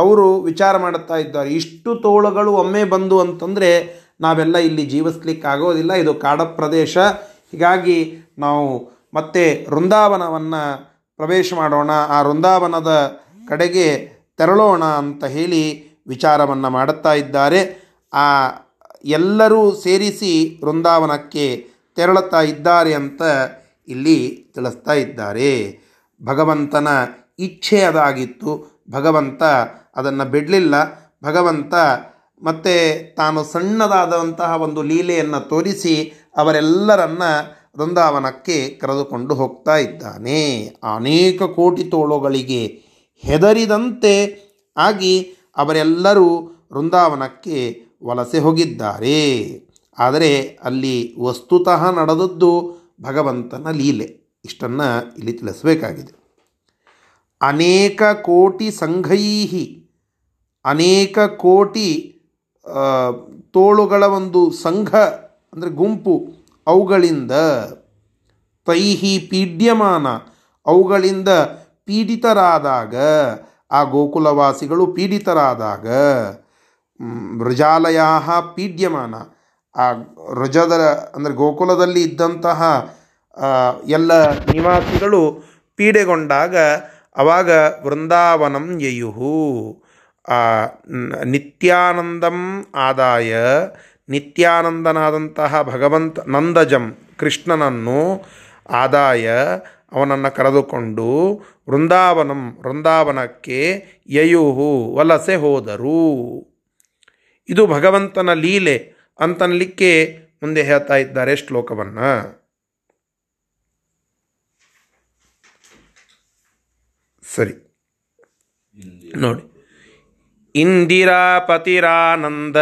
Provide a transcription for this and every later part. ಅವರು ವಿಚಾರ ಮಾಡುತ್ತಾ ಇದ್ದಾರೆ. ಇಷ್ಟು ತೋಳಗಳು ಒಮ್ಮೆ ಬಂದು ಅಂತಂದರೆ ನಾವೆಲ್ಲ ಇಲ್ಲಿ ಜೀವಿಸ್ಲಿಕ್ಕಾಗೋದಿಲ್ಲ, ಇದು ಕಾಡ ಪ್ರದೇಶ, ಹೀಗಾಗಿ ನಾವು ಮತ್ತೆ ವೃಂದಾವನವನ್ನು ಪ್ರವೇಶ ಮಾಡೋಣ, ಆ ವೃಂದಾವನದ ಕಡೆಗೆ ತೆರಳೋಣ ಅಂತ ಹೇಳಿ ವಿಚಾರವನ್ನು ಮಾಡುತ್ತಾ ಇದ್ದಾರೆ. ಆ ಎಲ್ಲರೂ ಸೇರಿಸಿ ವೃಂದಾವನಕ್ಕೆ ತೆರಳುತ್ತಾ ಇದ್ದಾರೆ ಅಂತ ಇಲ್ಲಿ ತಿಳಿಸ್ತಾ ಇದ್ದಾರೆ. ಭಗವಂತನ ಇಚ್ಛೆ ಅದಾಗಿತ್ತು, ಭಗವಂತ ಅದನ್ನು ಬಿಡಲಿಲ್ಲ. ಭಗವಂತ ಮತ್ತು ತಾನು ಸಣ್ಣದಾದಂತಹ ಒಂದು ಲೀಲೆಯನ್ನು ತೋರಿಸಿ ಅವರೆಲ್ಲರನ್ನು ವೃಂದಾವನಕ್ಕೆ ಕರೆದುಕೊಂಡು ಹೋಗ್ತಾ ಇದ್ದಾನೆ. ಅನೇಕ ಕೋಟಿ ತೋಳುಗಳಿಗೆ ಹೆದರಿದಂತೆ ಆಗಿ ಅವರೆಲ್ಲರೂ ವೃಂದಾವನಕ್ಕೆ ವಲಸೆ ಹೋಗಿದ್ದಾರೆ. ಆದರೆ ಅಲ್ಲಿ ವಸ್ತುತಃ ನಡೆದದ್ದು ಭಗವಂತನ ಲೀಲೆ. ಇಷ್ಟನ್ನು ಇಲ್ಲಿ ತಿಳಿಸಬೇಕಾಗಿದೆ. ಅನೇಕ ಕೋಟಿ ಸಂಘೈಹಿ, ಅನೇಕ ಕೋಟಿ ತೋಳುಗಳ ಒಂದು ಸಂಘ ಅಂದರೆ ಗುಂಪು, ಅವುಗಳಿಂದ ತೈಹಿ ಪೀಡ್ಯಮಾನ, ಅವುಗಳಿಂದ ಪೀಡಿತರಾದಾಗ, ಆ ಗೋಕುಲವಾಸಿಗಳು ಪೀಡಿತರಾದಾಗ, ವೃಜಾಲಯ ಪೀಡ್ಯಮಾನ, ಆ ವೃಜದ ಅಂದರೆ ಗೋಕುಲದಲ್ಲಿ ಇದ್ದಂತಹ ಎಲ್ಲ ನಿವಾಸಿಗಳು ಪೀಡೆಗೊಂಡಾಗ ಆವಾಗ ವೃಂದಾವನಂ ಯಯುಹು ನಿತ್ಯಾನಂದಂ ಆದಾಯ, ನಿತ್ಯಾನಂದನಾದಂತಹ ಭಗವಂತ ನಂದಜಂ ಕೃಷ್ಣನನ್ನು ಆದಾಯ ಅವನನ್ನು ಕರೆದುಕೊಂಡು ವೃಂದಾವನಂ ವೃಂದಾವನಕ್ಕೆ ಯಯುಹು ವಲಸೆ ಹೋದರು. ಇದು ಭಗವಂತನ ಲೀಲೆ ಅಂತನಲಿಕ್ಕೆ ಮುಂದೆ ಹೇಳ್ತಾ ಇದ್ದಾರೆ ಶ್ಲೋಕವನ್ನು. ಸರಿ ನೋಡಿ, ಇಂದಿರಾಪತಿರಾನಂದ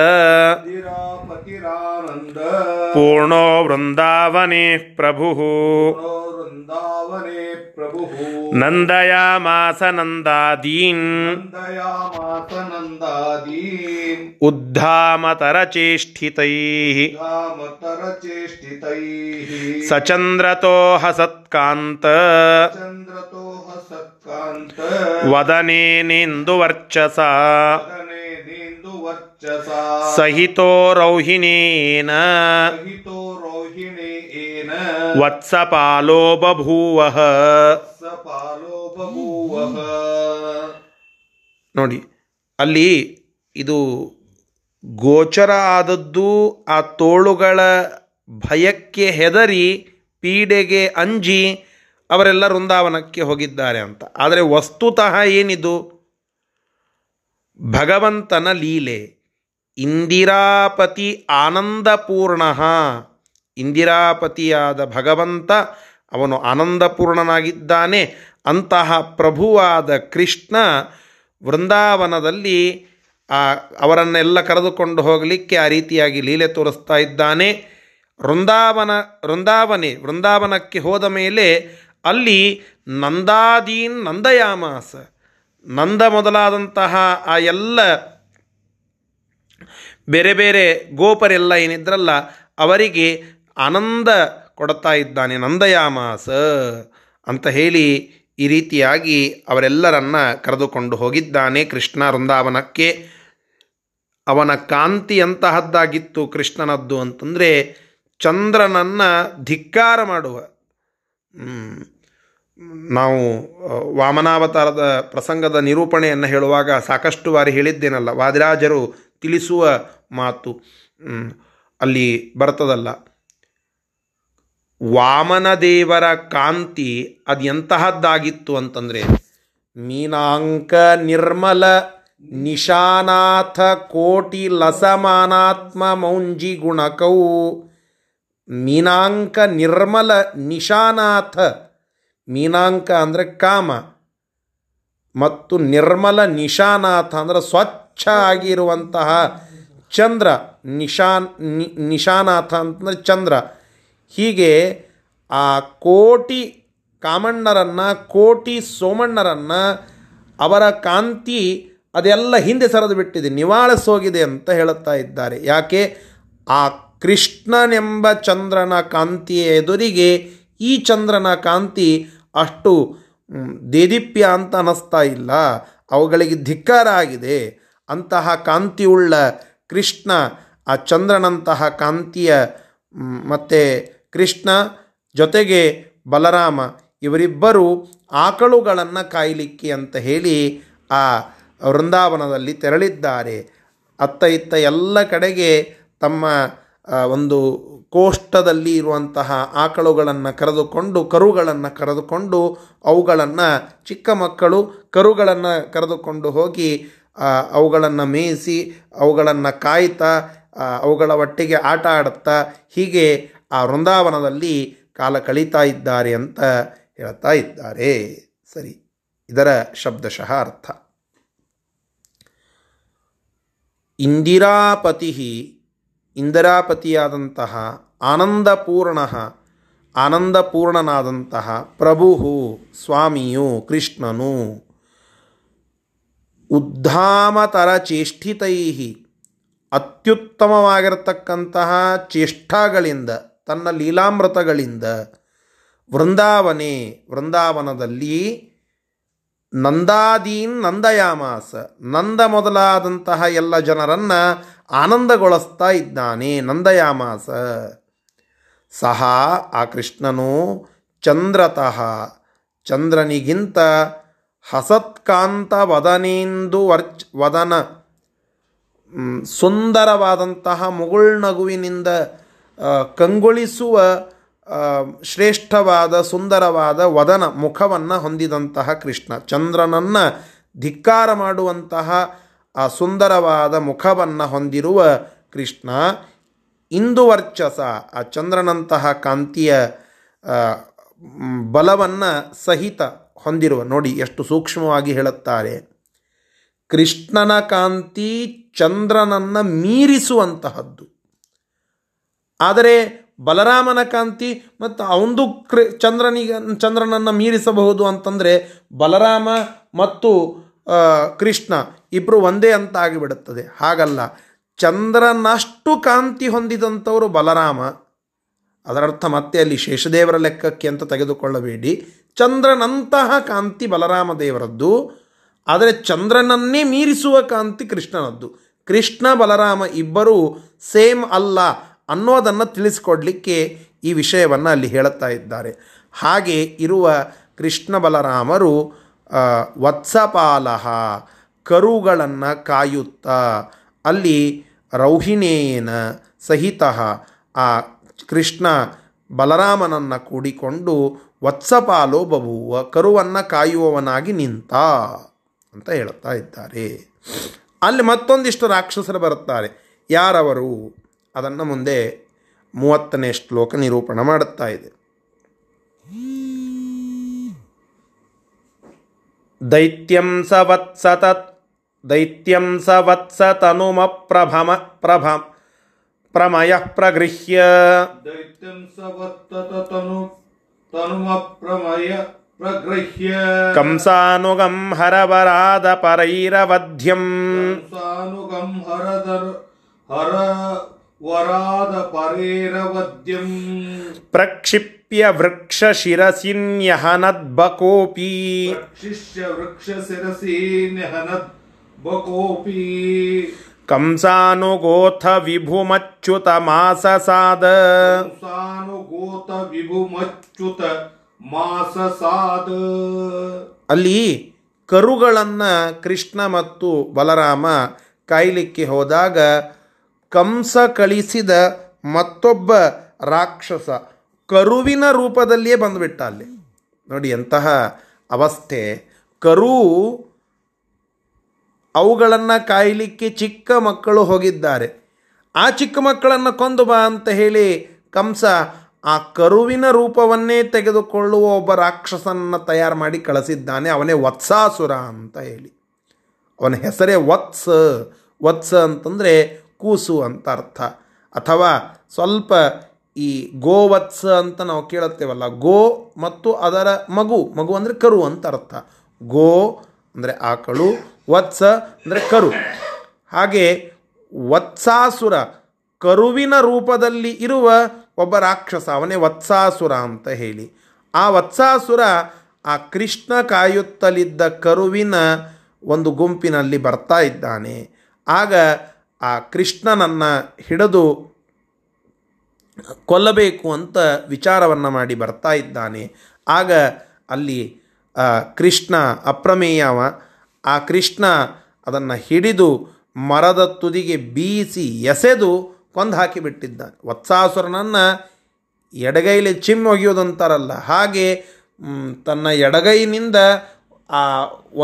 ಪೂರ್ಣೋ ವೃಂದಾವನೆ ಪ್ರಭು ನಂದಯಾಮಾಸ ನಂದಾದೀನ್ ಉದ್ಧಾಮತರಚೇಷ್ಟಿತೈಃ ಸಚಂದ್ರತೋ ಹಸತ್ಕಾಂತ ವದನೇನೇಂದುವರ್ಚಸಾ ಸಹಿತೋ ರೌಹಿಣೇನ ವತ್ಸಪಾಲೋ ಬಭೂವಃ. ನೋಡಿ, ಅಲ್ಲಿ ಇದು ಗೋಚರ ಆದದ್ದು ಆ ತೋಳುಗಳ ಭಯಕ್ಕೆ ಹೆದರಿ ಪೀಡೆಗೆ ಅಂಜಿ ಅವರೆಲ್ಲ ವೃಂದಾವನಕ್ಕೆ ಹೋಗಿದ್ದಾರೆ ಅಂತ. ಆದರೆ ವಸ್ತುತಃ ಏನಿದು? ಭಗವಂತನ ಲೀಲೆ. ಇಂದಿರಾಪತಿ ಆನಂದಪೂರ್ಣ, ಇಂದಿರಾಪತಿಯಾದ ಭಗವಂತ ಅವನು ಆನಂದಪೂರ್ಣನಾಗಿದ್ದಾನೆ. ಅಂತಹ ಪ್ರಭುವಾದ ಕೃಷ್ಣ ವೃಂದಾವನದಲ್ಲಿ ಅವರನ್ನೆಲ್ಲ ಕರೆದುಕೊಂಡು ಹೋಗಲಿಕ್ಕೆ ಆ ರೀತಿಯಾಗಿ ಲೀಲೆ ತೋರಿಸ್ತಾ ಇದ್ದಾನೆ. ವೃಂದಾವನಕ್ಕೆ ಹೋದ ಮೇಲೆ ಅಲ್ಲಿ ನಂದಾದೀನ್ ನಂದಯಾಮಾಸ, ನಂದ ಮೊದಲಾದಂತಹ ಆ ಎಲ್ಲ ಬೇರೆ ಬೇರೆ ಗೋಪರೆಲ್ಲ ಏನಿದ್ರಲ್ಲ ಅವರಿಗೆ ಆನಂದ ಕೊಡ್ತಾ ಇದ್ದಾನೆ ನಂದಯಾಮಾಸ ಅಂತ ಹೇಳಿ ಈ ರೀತಿಯಾಗಿ ಅವರೆಲ್ಲರನ್ನ ಕರೆದುಕೊಂಡು ಹೋಗಿದ್ದಾನೆ ಕೃಷ್ಣ ವೃಂದಾವನಕ್ಕೆ. ಅವನ ಕಾಂತಿ ಅಂತಹದ್ದಾಗಿತ್ತು ಕೃಷ್ಣನದ್ದು ಅಂತಂದರೆ ಚಂದ್ರನನ್ನು ಧಿಕ್ಕಾರ ಮಾಡುವ. ನಾವು ವಾಮನಾವತಾರದ ಪ್ರಸಂಗದ ನಿರೂಪಣೆಯನ್ನು ಹೇಳುವಾಗ ಸಾಕಷ್ಟು ಬಾರಿ ಹೇಳಿದ್ದೇನಲ್ಲ, ವಾದಿರಾಜರು ತಿಳಿಸುವ ಮಾತು ಅಲ್ಲಿ ಬರ್ತದಲ್ಲ, ವಾಮನದೇವರ ಕಾಂತಿ ಅದು ಎಂತಹದ್ದಾಗಿತ್ತು ಅಂತಂದರೆ ಮೀನಾಂಕ ನಿರ್ಮಲ ನಿಶಾನಾಥ ಕೋಟಿ ಲಸಮಾನಾತ್ಮ ಮೌಂಜಿ ಗುಣಕವು. ಮೀನಾಂಕ ನಿರ್ಮಲ ನಿಶಾನಾಥ, ಮೀನಾಂಕ ಅಂದರೆ ಕಾಮ ಮತ್ತು ನಿರ್ಮಲ ನಿಶಾನಾಥ ಅಂದರೆ ಸ್ವಚ್ಛ ಆಗಿರುವಂತಹ ಚಂದ್ರ. ನಿಶಾನಾಥ ಅಂತಂದರೆ ಚಂದ್ರ. ಹೀಗೆ ಆ ಕೋಟಿ ಕಾಮಣ್ಣರನ್ನು, ಕೋಟಿ ಸೋಮಣ್ಣರನ್ನು ಅವರ ಕಾಂತಿ ಅದೆಲ್ಲ ಹಿಂದೆ ಸರಿದು ಬಿಟ್ಟಿದೆ, ನಿವಾಳಿಸೋಗಿದೆ ಅಂತ ಹೇಳುತ್ತಾ ಇದ್ದಾರೆ. ಯಾಕೆ? ಆ ಕೃಷ್ಣನೆಂಬ ಚಂದ್ರನ ಕಾಂತಿಯ ಎದುರಿಗೆ ಈ ಚಂದ್ರನ ಕಾಂತಿ ಅಷ್ಟು ದೇದೀಪ್ಯ ಅಂತ ಅನ್ನಿಸ್ತಾ ಇಲ್ಲ, ಅವುಗಳಿಗೆ ಧಿಕ್ಕಾರ ಆಗಿದೆ. ಅಂತಹ ಕಾಂತಿಯುಳ್ಳ ಕೃಷ್ಣ, ಆ ಚಂದ್ರನಂತಹ ಕಾಂತಿಯ ಮತ್ತು ಕೃಷ್ಣ ಜೊತೆಗೆ ಬಲರಾಮ ಇವರಿಬ್ಬರು ಆಕಳುಗಳನ್ನು ಕಾಯಲಿಕ್ಕೆ ಅಂತ ಹೇಳಿ ಆ ವೃಂದಾವನದಲ್ಲಿ ತೆರಳಿದ್ದಾರೆ. ಅತ್ತ ಇತ್ತ ಎಲ್ಲ ಕಡೆಗೆ ತಮ್ಮ ಒಂದು ಕೋಷ್ಟದಲ್ಲಿ ಇರುವಂತಹ ಆಕಳುಗಳನ್ನು ಕರೆದುಕೊಂಡು, ಕರುಗಳನ್ನು ಕರೆದುಕೊಂಡು, ಅವುಗಳನ್ನು ಚಿಕ್ಕ ಮಕ್ಕಳು ಕರುಗಳನ್ನು ಕರೆದುಕೊಂಡು ಹೋಗಿ ಅವುಗಳನ್ನು ಮೇಯಿಸಿ, ಅವುಗಳನ್ನು ಕಾಯ್ತಾ, ಅವುಗಳ ಒಟ್ಟಿಗೆ ಆಟ ಆಡುತ್ತಾ ಹೀಗೆ ಆ ವೃಂದಾವನದಲ್ಲಿ ಕಾಲ ಕಳೀತಾ ಇದ್ದಾರೆ ಅಂತ ಹೇಳ್ತಾ ಇದ್ದಾರೆ. ಸರಿ, ಇದರ ಶಬ್ದಶಃ ಅರ್ಥ. ಇಂದಿರಾಪತಿ, ಇಂದಿರಾಪತಿಯಾದಂತಹ ಆನಂದಪೂರ್ಣಃ, ಆನಂದಪೂರ್ಣನಾದಂತಹ ಪ್ರಭು ಸ್ವಾಮಿಯು ಕೃಷ್ಣನು, ಉದ್ಧಾಮತರ ಚೇಷ್ಟಿತೈ, ಅತ್ಯುತ್ತಮವಾಗಿರತಕ್ಕಂತಹ ಚೇಷ್ಟಾಗಳಿಂದ, ತನ್ನ ಲೀಲಾಮೃತಗಳಿಂದ ವೃಂದಾವನೆ, ವೃಂದಾವನದಲ್ಲಿ ನಂದಾದೀನ್ ನಂದಯಾಮಾಸ, ನಂದ ಮೊದಲಾದಂತಹ ಎಲ್ಲ ಜನರನ್ನು ಆನಂದಗೊಳಿಸ್ತಾ ಇದ್ದಾನೆ. ನಂದಯಾಮಾಸ ಸಹ, ಆ ಕೃಷ್ಣನು ಚಂದ್ರತಃ, ಚಂದ್ರನಿಗಿಂತ ಹಸತ್ಕಾಂತ ವದನೇಂದು ವದನ, ಸುಂದರವಾದಂತಹ ಮುಗುಳ್ನಗುವಿನಿಂದ ಕಂಗೊಳಿಸುವ ಶ್ರೇಷ್ಠವಾದ ಸುಂದರವಾದ ವದನ ಮುಖವನ್ನು ಹೊಂದಿದಂತಹ ಕೃಷ್ಣ, ಚಂದ್ರನನ್ನು ಧಿಕ್ಕಾರ ಮಾಡುವಂತಹ ಆ ಸುಂದರವಾದ ಮುಖವನ್ನು ಹೊಂದಿರುವ ಕೃಷ್ಣ, ಇಂದುವರ್ಚಸ, ಆ ಚಂದ್ರನಂತಹ ಕಾಂತಿಯ ಬಲವನ್ನು ಸಹಿತ ಹೊಂದಿರುವ. ನೋಡಿ ಎಷ್ಟು ಸೂಕ್ಷ್ಮವಾಗಿ ಹೇಳುತ್ತಾರೆ. ಕೃಷ್ಣನ ಕಾಂತಿ ಚಂದ್ರನನ್ನು ಮೀರಿಸುವಂತಹದ್ದು. ಆದರೆ ಬಲರಾಮನ ಕಾಂತಿ ಮತ್ತು ಅವಂದು ಚಂದ್ರನನ್ನು ಮೀರಿಸಬಹುದು ಅಂತಂದರೆ ಬಲರಾಮ ಮತ್ತು ಕೃಷ್ಣ ಇಬ್ಬರು ಒಂದೇ ಅಂತ ಆಗಿಬಿಡುತ್ತದೆ. ಹಾಗಲ್ಲ, ಚಂದ್ರನಷ್ಟು ಕಾಂತಿ ಹೊಂದಿದಂಥವರು ಬಲರಾಮ. ಅದರರ್ಥ ಮತ್ತೆ ಅಲ್ಲಿ ಶೇಷದೇವರ ಲೆಕ್ಕಕ್ಕೆ ಅಂತ ತೆಗೆದುಕೊಳ್ಳಬೇಡಿ. ಚಂದ್ರನಂತಹ ಕಾಂತಿ ಬಲರಾಮ ದೇವರದ್ದು, ಆದರೆ ಚಂದ್ರನನ್ನೇ ಮೀರಿಸುವ ಕಾಂತಿ ಕೃಷ್ಣನದ್ದು. ಕೃಷ್ಣ ಬಲರಾಮ ಇಬ್ಬರೂ ಸೇಮ್ ಅಲ್ಲ ಅನ್ನೋದನ್ನು ತಿಳಿಸ್ಕೊಡ್ಲಿಕ್ಕೆ ಈ ವಿಷಯವನ್ನು ಅಲ್ಲಿ ಹೇಳುತ್ತಾ ಇದ್ದಾರೆ. ಹಾಗೆ ಇರುವ ಕೃಷ್ಣ ಬಲರಾಮರು ವತ್ಸಪಾಲಹ, ಕರುಗಳನ್ನು ಕಾಯುತ್ತಾ, ಅಲ್ಲಿ ರೌಹಿಣೇನ ಸಹಿತ ಆ ಕೃಷ್ಣ ಬಲರಾಮನನ್ನು ಕೂಡಿಕೊಂಡು ವತ್ಸಪಾಲೋ ಬಭುವ, ಕರುವನ್ನು ಕಾಯುವವನಾಗಿ ನಿಂತ ಅಂತ ಹೇಳುತ್ತಾ ಇದ್ದಾರೆ. ಅಲ್ಲಿ ಮತ್ತೊಂದಿಷ್ಟು ರಾಕ್ಷಸರು ಬರುತ್ತಾರೆ. ಯಾರವರು ಅದನ್ನು ಮುಂದೆ 30ನೇ ಶ್ಲೋಕ ನಿರೂಪಣೆ ಮಾಡುತ್ತಾ ಇದೆ. ದೈತ್ಯಂ ಸ ವತ್ಸ ತನುಮ ಪ್ರಭಮ ಪ್ರಭ ಪ್ರಮಯ ಪ್ರಗೃಹ್ಯ ಕಂಸಾನುಗಂ ಹರವರಾದ ಪರೈರವಧ್ಯಂ ಪ್ರಕ್ಷಿಪ್ಯ ವೃಕ್ಷ ಶಿರಸಿನ್ಯಹನದ್ ಬಕೋಪಿ ಕಂಸಾನುಗೋಥ ವಿಭುಮಚ್ಯುತ ಮಾಸಸಾದ ಅಲ್ಲಿ ಕರುಗಳನ್ನು ಕೃಷ್ಣ ಮತ್ತು ಬಲರಾಮ ಕಾಯಲಿಕ್ಕೆ ಹೋದಾಗ ಕಂಸ ಕಳಿಸಿದ ಮತ್ತೊಬ್ಬ ರಾಕ್ಷಸ ಕರುವಿನ ರೂಪದಲ್ಲಿಯೇ ಬಂದುಬಿಟ್ಟ. ಅಲ್ಲಿ ನೋಡಿ ಎಂತಹ ಅವಸ್ಥೆ. ಕರು ಅವುಗಳನ್ನು ಕಾಯಲಿಕ್ಕೆ ಚಿಕ್ಕ ಮಕ್ಕಳು ಹೋಗಿದ್ದಾರೆ. ಆ ಚಿಕ್ಕ ಮಕ್ಕಳನ್ನು ಕೊಂದು ಬಾ ಅಂತ ಹೇಳಿ ಕಂಸ ಆ ಕರುವಿನ ರೂಪವನ್ನೇ ತೆಗೆದುಕೊಳ್ಳುವ ಒಬ್ಬ ರಾಕ್ಷಸನನ್ನು ತಯಾರು ಮಾಡಿ ಕಳಿಸಿದ್ದಾನೆ. ಅವನೇ ವತ್ಸಾಸುರ ಅಂತ ಹೇಳಿ. ಅವನ ಹೆಸರೇ ವತ್ಸ. ವತ್ಸ ಅಂತಂದರೆ ಕೂಸು ಅಂತ ಅರ್ಥ. ಅಥವಾ ಸ್ವಲ್ಪ ಈ ಗೋವತ್ಸ ಅಂತ ನಾವು ಕೇಳುತ್ತೇವಲ್ಲ, ಗೋ ಮತ್ತು ಅದರ ಮಗು, ಮಗು ಅಂದರೆ ಕರು ಅಂತ ಅರ್ಥ. ಗೋ ಅಂದರೆ ಆಕಳು, ವತ್ಸ ಅಂದರೆ ಕರು. ಹಾಗೆ ವತ್ಸಾಸುರ ಕರುವಿನ ರೂಪದಲ್ಲಿ ಇರುವ ಒಬ್ಬ ರಾಕ್ಷಸ, ಅವನೇ ವತ್ಸಾಸುರ ಅಂತ ಹೇಳಿ. ಆ ವತ್ಸಾಸುರ ಆ ಕೃಷ್ಣ ಕಾಯುತ್ತಲಿದ್ದ ಕರುವಿನ ಒಂದು ಗುಂಪಿನಲ್ಲಿ ಬರ್ತಾ ಇದ್ದಾನೆ. ಆಗ ಆ ಕೃಷ್ಣನನ್ನು ಹಿಡಿದು ಕೊಲ್ಲಬೇಕು ಅಂತ ವಿಚಾರವನ್ನು ಮಾಡಿ ಬರ್ತಾ ಇದ್ದಾನೆ. ಆಗ ಅಲ್ಲಿ ಕೃಷ್ಣ ಅಪ್ರಮೇಯವ, ಆ ಕೃಷ್ಣ ಅದನ್ನು ಹಿಡಿದು ಮರದ ತುದಿಗೆ ಬೀಸಿ ಎಸೆದು ಕೊಂದು ಹಾಕಿಬಿಟ್ಟಿದ್ದಾನೆ. ವತ್ಸಾಸುರನನ್ನು ಎಡಗೈಲಿ ಚಿಮ್ಮೊಗೆಯೋದಂತಾರಲ್ಲ ಹಾಗೆ ತನ್ನ ಎಡಗೈನಿಂದ ಆ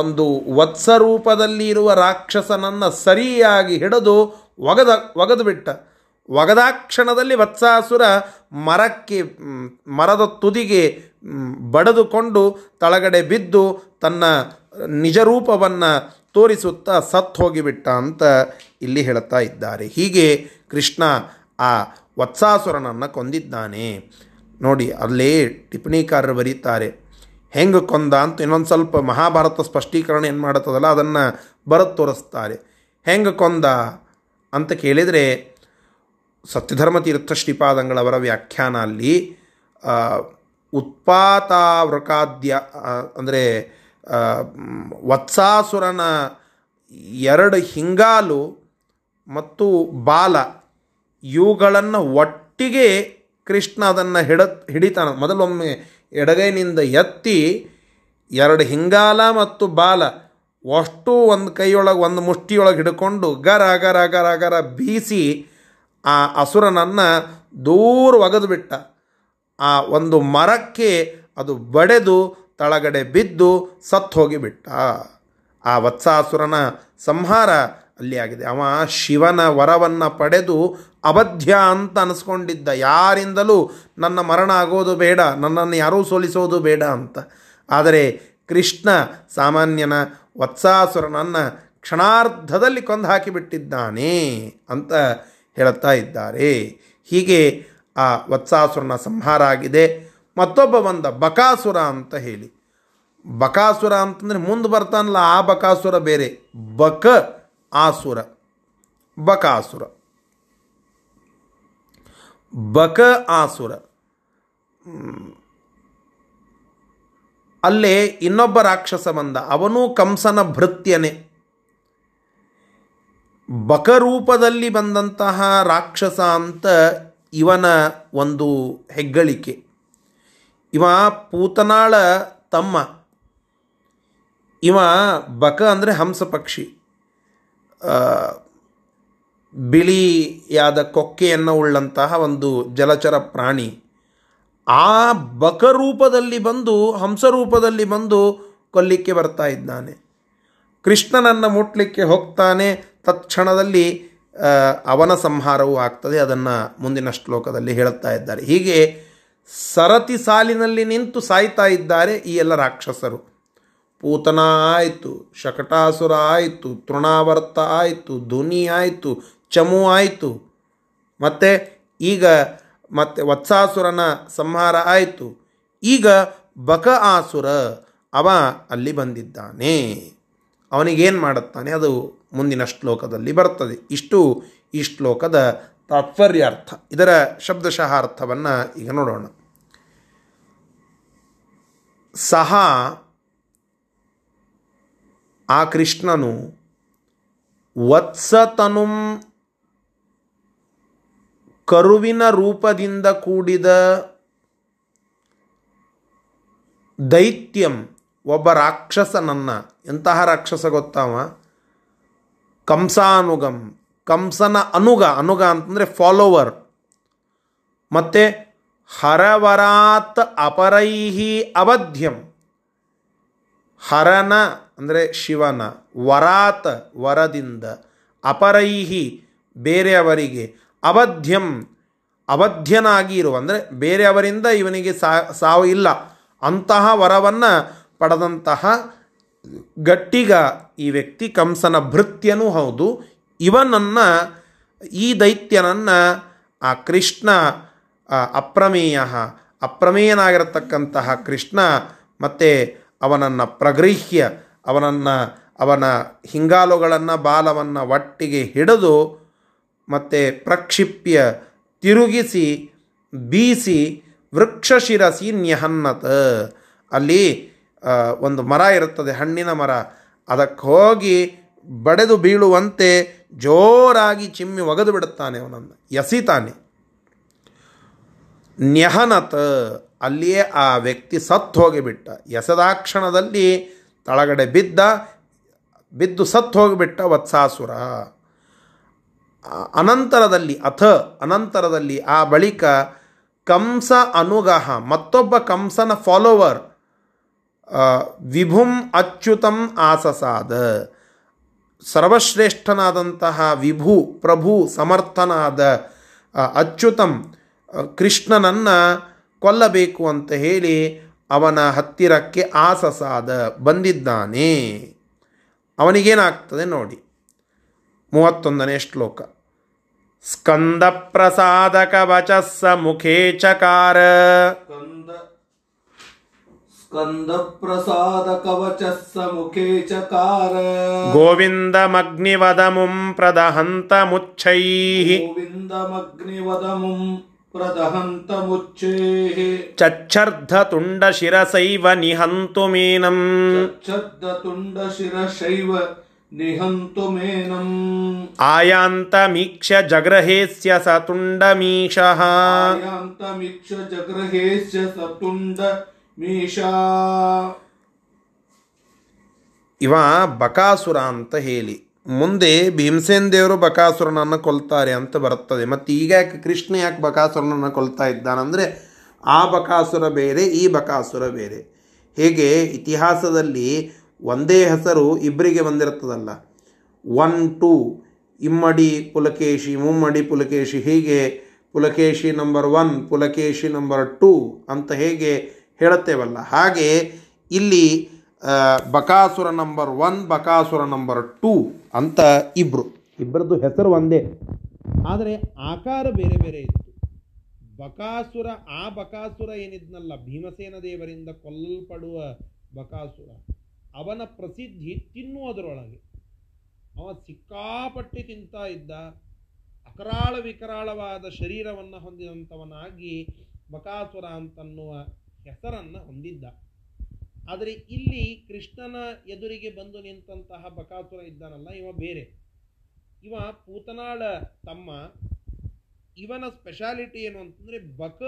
ಒಂದು ವತ್ಸರೂಪದಲ್ಲಿ ಇರುವ ರಾಕ್ಷಸನನ್ನು ಸರಿಯಾಗಿ ಹಿಡಿದು ಒಗೆದುಬಿಟ್ಟ. ಒಗದಾಕ್ಷಣದಲ್ಲಿ ವತ್ಸಾಸುರ ಮರದ ತುದಿಗೆ ಬಡಿದುಕೊಂಡು ತಳಗಡೆ ಬಿದ್ದು ತನ್ನ ನಿಜ ರೂಪವನ್ನು ತೋರಿಸುತ್ತಾ ಸತ್ತು ಹೋಗಿಬಿಟ್ಟ ಅಂತ ಇಲ್ಲಿ ಹೇಳ್ತಾ ಇದ್ದಾರೆ. ಹೀಗೆ ಕೃಷ್ಣ ಆ ವತ್ಸಾಸುರನನ್ನು ಕೊಂದಿದ್ದಾನೆ. ನೋಡಿ ಅಲ್ಲೇ ಟಿಪ್ಪಣಿಕಾರರು ಬರೀತಾರೆ ಹೆಂಗೆ ಕೊಂದ ಅಂತ. ಇನ್ನೊಂದು ಸ್ವಲ್ಪ ಮಹಾಭಾರತ ಸ್ಪಷ್ಟೀಕರಣ ಏನು ಮಾಡುತ್ತದಲ್ಲ ಅದನ್ನು ಬರೆದು ತೋರಿಸ್ತಾರೆ. ಹೆಂಗೆ ಕೊಂದ ಅಂತ ಕೇಳಿದರೆ ಸತ್ಯಧರ್ಮತೀರ್ಥ ಶ್ರೀಪಾದಂಗಳವರ ವ್ಯಾಖ್ಯಾನ ಅಲ್ಲಿ ಉತ್ಪಾತಾವೃಕಾದ್ಯ ಅಂದರೆ ವತ್ಸಾಸುರನ ಎರಡು ಹಿಂಗಾಲು ಮತ್ತು ಬಾಲ ಇವುಗಳನ್ನು ಒಟ್ಟಿಗೆ ಕೃಷ್ಣ ಅದನ್ನು ಹಿಡಿತಾನೆ. ಮೊದಲೊಮ್ಮೆ ಎಡಗೈನಿಂದ ಎತ್ತಿ ಎರಡು ಹಿಂಗಾಲ ಮತ್ತು ಬಾಲ ಅಷ್ಟು ಒಂದು ಕೈಯೊಳಗೆ ಒಂದು ಮುಷ್ಟಿಯೊಳಗೆ ಹಿಡ್ಕೊಂಡು ಗರ ಗರ ಗರ ಗರ ಬೀಸಿ ಆ ಅಸುರನನ್ನು ದೂರ ಒಗೆದುಬಿಟ್ಟ. ಆ ಒಂದು ಮರಕ್ಕೆ ಅದು ಬಡೆದು ತಳಗಡೆ ಬಿದ್ದು ಸತ್ತು ಹೋಗಿಬಿಟ್ಟ. ಆ ವತ್ಸಾಸುರನ ಸಂಹಾರ ಅಲ್ಲಿ ಆಗಿದೆ. ಅವ ಶಿವನ ವರವನ್ನು ಪಡೆದು ಅಬಧ್ಯ ಅಂತ ಅನಿಸ್ಕೊಂಡಿದ್ದ, ಯಾರಿಂದಲೂ ನನ್ನ ಮರಣ ಆಗೋದು ಬೇಡ, ನನ್ನನ್ನು ಯಾರೂ ಸೋಲಿಸೋದು ಬೇಡ ಅಂತ. ಆದರೆ ಕೃಷ್ಣ ಸಾಮಾನ್ಯನ ವತ್ಸಾಸುರನನ್ನು ಕ್ಷಣಾರ್ಧದಲ್ಲಿ ಕೊಂದು ಹಾಕಿಬಿಟ್ಟಿದ್ದಾನೆ ಅಂತ ಹೇಳುತ್ತಾ ಇದ್ದಾರೆ. ಹೀಗೆ ಆ ವತ್ಸಾಸುರನ ಸಂಹಾರ ಆಗಿದೆ. ಮತ್ತೊಬ್ಬ ಬಂದ ಬಕಾಸುರ ಅಂತ ಹೇಳಿ. ಬಕಾಸುರ ಅಂತಂದರೆ ಮುಂದೆ ಬರ್ತಾನಲ್ಲ ಆ ಬಕಾಸುರ ಬೇರೆ, ಬಕ ಆಸುರ ಬಕಾಸುರ ಬಕ ಆಸುರ. ಅಲ್ಲೇ ಇನ್ನೊಬ್ಬ ರಾಕ್ಷಸ ಬಂದ, ಅವನು ಕಂಸನ ಭೃತ್ಯನೇ. ಬಕರೂಪದಲ್ಲಿ ಬಂದಂತಹ ರಾಕ್ಷಸ ಅಂತ ಇವನ ಒಂದು ಹೆಗ್ಗಳಿಕೆ. ಇವ ಪೂತನಾಳ ತಮ್ಮ. ಇವ ಬಕ ಅಂದರೆ ಹಂಸ ಪಕ್ಷಿ, ಬಿಳಿಯಾದ ಕೊಕ್ಕೆಯನ್ನು ಉಳ್ಳಂತಹ ಒಂದು ಜಲಚರ ಪ್ರಾಣಿ. ಆ ಬಕರೂಪದಲ್ಲಿ ಬಂದು ಹಂಸರೂಪದಲ್ಲಿ ಬಂದು ಕೊಲ್ಲಿಕ್ಕೆ ಬರ್ತಾ ಇದ್ದಾನೆ. ಕೃಷ್ಣನನ್ನು ಮುಟ್ಲಿಕ್ಕೆ ಹೋಗ್ತಾನೆ, ತತ್ಕ್ಷಣದಲ್ಲಿ ಅವನ ಸಂಹಾರವೂ ಆಗ್ತದೆ. ಅದನ್ನು ಮುಂದಿನ ಶ್ಲೋಕದಲ್ಲಿ ಹೇಳುತ್ತಾ ಇದ್ದಾರೆ. ಹೀಗೆ ಸರತಿ ಸಾಲಿನಲ್ಲಿ ನಿಂತು ಸಾಯ್ತಾ ಇದ್ದಾರೆ ಈ ಎಲ್ಲ ರಾಕ್ಷಸರು. ಪೂತನ ಆಯಿತು, ಶಕಟಾಸುರ ಆಯಿತು, ತೃಣಾವರ್ತ ಆಯಿತು, ಧ್ವನಿ ಆಯಿತು, ಚಮು ಆಯಿತು, ಮತ್ತು ಈಗ ಮತ್ತೆ ವತ್ಸಾಸುರನ ಸಂಹಾರ ಆಯಿತು. ಈಗ ಬಕ ಆಸುರ ಅವ ಅಲ್ಲಿ ಬಂದಿದ್ದಾನೆ. ಅವನಿಗೇನು ಮಾಡುತ್ತಾನೆ ಅದು ಮುಂದಿನ ಶ್ಲೋಕದಲ್ಲಿ ಬರ್ತದೆ. ಇಷ್ಟು ಈ ಶ್ಲೋಕದ ತಾತ್ಪರ್ಯಾರ್ಥ. ಇದರ ಶಬ್ದಶಃ ಅರ್ಥವನ್ನು ಈಗ ನೋಡೋಣ. ಸಹ ಆ ಕೃಷ್ಣನು ವತ್ಸತನುಂ ಕರುವಿನ ರೂಪದಿಂದ ಕೂಡಿದ ದೈತ್ಯಂ ಒಬ್ಬ ರಾಕ್ಷಸನನ್ನು, ಎಂತಹ ರಾಕ್ಷಸ ಗೊತ್ತಾವ, ಕಂಸಾನುಗಂ ಕಂಸನ ಅನುಗ, ಅನುಗ ಅಂತಂದರೆ ಫಾಲೋವರ್, ಮತ್ತು ಹರವರಾತ್ ಅಪರೈಹಿ ಅವಧ್ಯಂ, ಹರನ ಅಂದರೆ ಶಿವನ, ವರಾತ್ ವರದಿಂದ, ಅಪರೈಹಿ ಬೇರೆಯವರಿಗೆ, ಅವಧ್ಯಂ ಅವಧ್ಯನಾಗಿ ಇರುವ ಅಂದರೆ ಬೇರೆಯವರಿಂದ ಇವನಿಗೆ ಸಾವು ಇಲ್ಲ ಅಂತಹ ವರವನ್ನು ಪಡೆದಂತಹ ಗಟ್ಟಿಗ ಈ ವ್ಯಕ್ತಿ. ಕಂಸನ ಭೃತ್ಯನೂ ಹೌದು. ಇವನನ್ನು, ಈ ದೈತ್ಯನನ್ನು ಆ ಕೃಷ್ಣ ಅಪ್ರಮೇಯನಾಗಿರತಕ್ಕಂತಹ ಕೃಷ್ಣ ಮತ್ತು ಅವನನ್ನು ಪ್ರಗೃಹ್ಯ ಅವನ ಹಿಂಗಾಲುಗಳನ್ನು ಬಾಲವನ್ನು ಒಟ್ಟಿಗೆ ಹಿಡಿದು ಮತ್ತು ಪ್ರಕ್ಷಿಪ್ಯ ತಿರುಗಿಸಿ ಬೀಸಿ ವೃಕ್ಷಶಿರಸಿ ನ್ಯಹನ್ನತ. ಅಲ್ಲಿ ಒಂದು ಮರ ಇರುತ್ತದೆ, ಹಣ್ಣಿನ ಮರ, ಅದಕ್ಕೆ ಹೋಗಿ ಬಡೆದು ಬೀಳುವಂತೆ ಜೋರಾಗಿ ಚಿಮ್ಮಿ ಒಗೆದು ಬಿಡುತ್ತಾನೆ ಅವನನ್ನು, ಎಸಿತಾನೆ. ನ್ಯಹನತ, ಅಲ್ಲಿಯೇ ಆ ವ್ಯಕ್ತಿ ಸತ್ತು ಹೋಗಿಬಿಟ್ಟ. ಎಸೆದಾಕ್ಷಣದಲ್ಲಿ ತಳಗಡೆ ಬಿದ್ದು ಸತ್ತು ಹೋಗಿಬಿಟ್ಟ ವತ್ಸಾಸುರ. ಅನಂತರದಲ್ಲಿ ಆ ಬಳಿಕ ಕಂಸ ಅನುಗಹ, ಮತ್ತೊಬ್ಬ ಕಂಸನ ಫಾಲೋವರ್, ವಿಭುಂ ಅಚ್ಯುತಂ ಆಸಸಾದ, ಸರ್ವಶ್ರೇಷ್ಠನಾದಂತಹ ವಿಭು ಪ್ರಭು ಸಮರ್ಥನಾದ ಅಚ್ಯುತಂ ಕೃಷ್ಣನನ್ನು ಕೊಲ್ಲಬೇಕು ಅಂತ ಹೇಳಿ ಅವನ ಹತ್ತಿರಕ್ಕೆ ಆಸಸಾದ, ಬಂದಿದ್ದಾನೆ. ಅವನಿಗೇನಾಗ್ತದೆ ನೋಡಿ 31ನೇ ಶ್ಲೋಕ. ಸ್ಕಂದ ಪ್ರಸಾದಕ ವಚಸ್ಸ ಮುಖೇ ಚಕಾರ, ಸ್ಕಂದ ಪ್ರಸಾದಕ ವಚಸ್ಸ ಮುಖೇ ಚಕಾರ, ಗೋವಿಂದಮಗ್ನಿವದಮುಂ ಪ್ರದಹಂತ ಮುಚ್ಚೈಃ, ಗೋವಿಂದಮಗ್ನಿವದಮುಂ ಪ್ರದಹಂತ ಮುಚ್ಚೈಃ, ಚಚ್ಛರ್ಧತುಂಡ ಶಿರಸೈವ ನಿಹಂತು ಮೇನಂ, ಚಚ್ಛರ್ಧತುಂಡ ಶಿರಸೈವ ನಿಹಂತು ಮೇನಂ, ಆಯಾಂತಮೀಕ್ಷ ಜಗ್ರಹೇಸ್ಯ ಸ ತುಂಡಮೀಷಃ, ಆಯಾಂತಮೀಕ್ಷ ಜಗ್ರಹೇಸ್ಯ ಸ ತುಂಡಮೀಷಃ. ಇವ ಬಕಾಸುರ ಅಂತ ಹೇಳಿ ಮುಂದೆ ಭೀಮಸೇನ ದೇವರು ಬಕಾಸುರನನ್ನು ಕೊಲ್ತಾರೆ ಅಂತ ಬರ್ತದೆ. ಮತ್ತು ಈಗ ಯಾಕೆ ಕೃಷ್ಣ ಬಕಾಸುರನನ್ನು ಕೊಲ್ತಾ ಇದ್ದಾನಂದರೆ ಆ ಬಕಾಸುರ ಬೇರೆ, ಈ ಬಕಾಸುರ ಬೇರೆ. ಹೇಗೆ ಇತಿಹಾಸದಲ್ಲಿ ಒಂದೇ ಹೆಸರು ಇಬ್ಬರಿಗೆ ಬಂದಿರ್ತದಲ್ಲ, ಒನ್ ಟು, ಇಮ್ಮಡಿ ಪುಲಕೇಶಿ, ಮುಮ್ಮಡಿ ಪುಲಕೇಶಿ, ಹೀಗೆ Pulakeshi number one, Pulakeshi number two ಅಂತ ಹೇಗೆ ಹೇಳುತ್ತೇವಲ್ಲ, ಹಾಗೆ ಇಲ್ಲಿ Bakasura number one, Bakasura number two ಅಂತ ಇಬ್ಬರದ್ದು ಹೆಸರು ಒಂದೇ, ಆದರೆ ಆಕಾರ ಬೇರೆ ಬೇರೆ ಇತ್ತು. ಬಕಾಸುರ, ಆ ಬಕಾಸುರ ಏನಿದ್ನಲ್ಲ ಭೀಮಸೇನ ದೇವರಿಂದ ಕೊಲ್ಲಲ್ಪಡುವ ಬಕಾಸುರ, ಅವನ ಪ್ರಸಿದ್ಧಿ ತಿನ್ನುವುದರೊಳಗೆ. ಅವ ಸಿಕ್ಕಾಪಟ್ಟಿ ತಿಂತಾ ಇದ್ದ, ಅಕರಾಳ ವಿಕರಾಳವಾದ ಶರೀರವನ್ನು ಹೊಂದಿದಂಥವನಾಗಿ ಬಕಾಸುರ ಅಂತನ್ನುವ ಹೆಸರನ್ನು ಹೊಂದಿದ್ದ. ಆದರೆ ಇಲ್ಲಿ ಕೃಷ್ಣನ ಎದುರಿಗೆ ಬಂದು ನಿಂತಹ ಬಕಾಸುರ ಇದ್ದಾನಲ್ಲ, ಇವ ಬೇರೆ. ಇವ ಪೂತನಾಳ ತಮ್ಮ. ಇವನ ಸ್ಪೆಷಾಲಿಟಿ ಏನು ಅಂತಂದರೆ, ಬಕ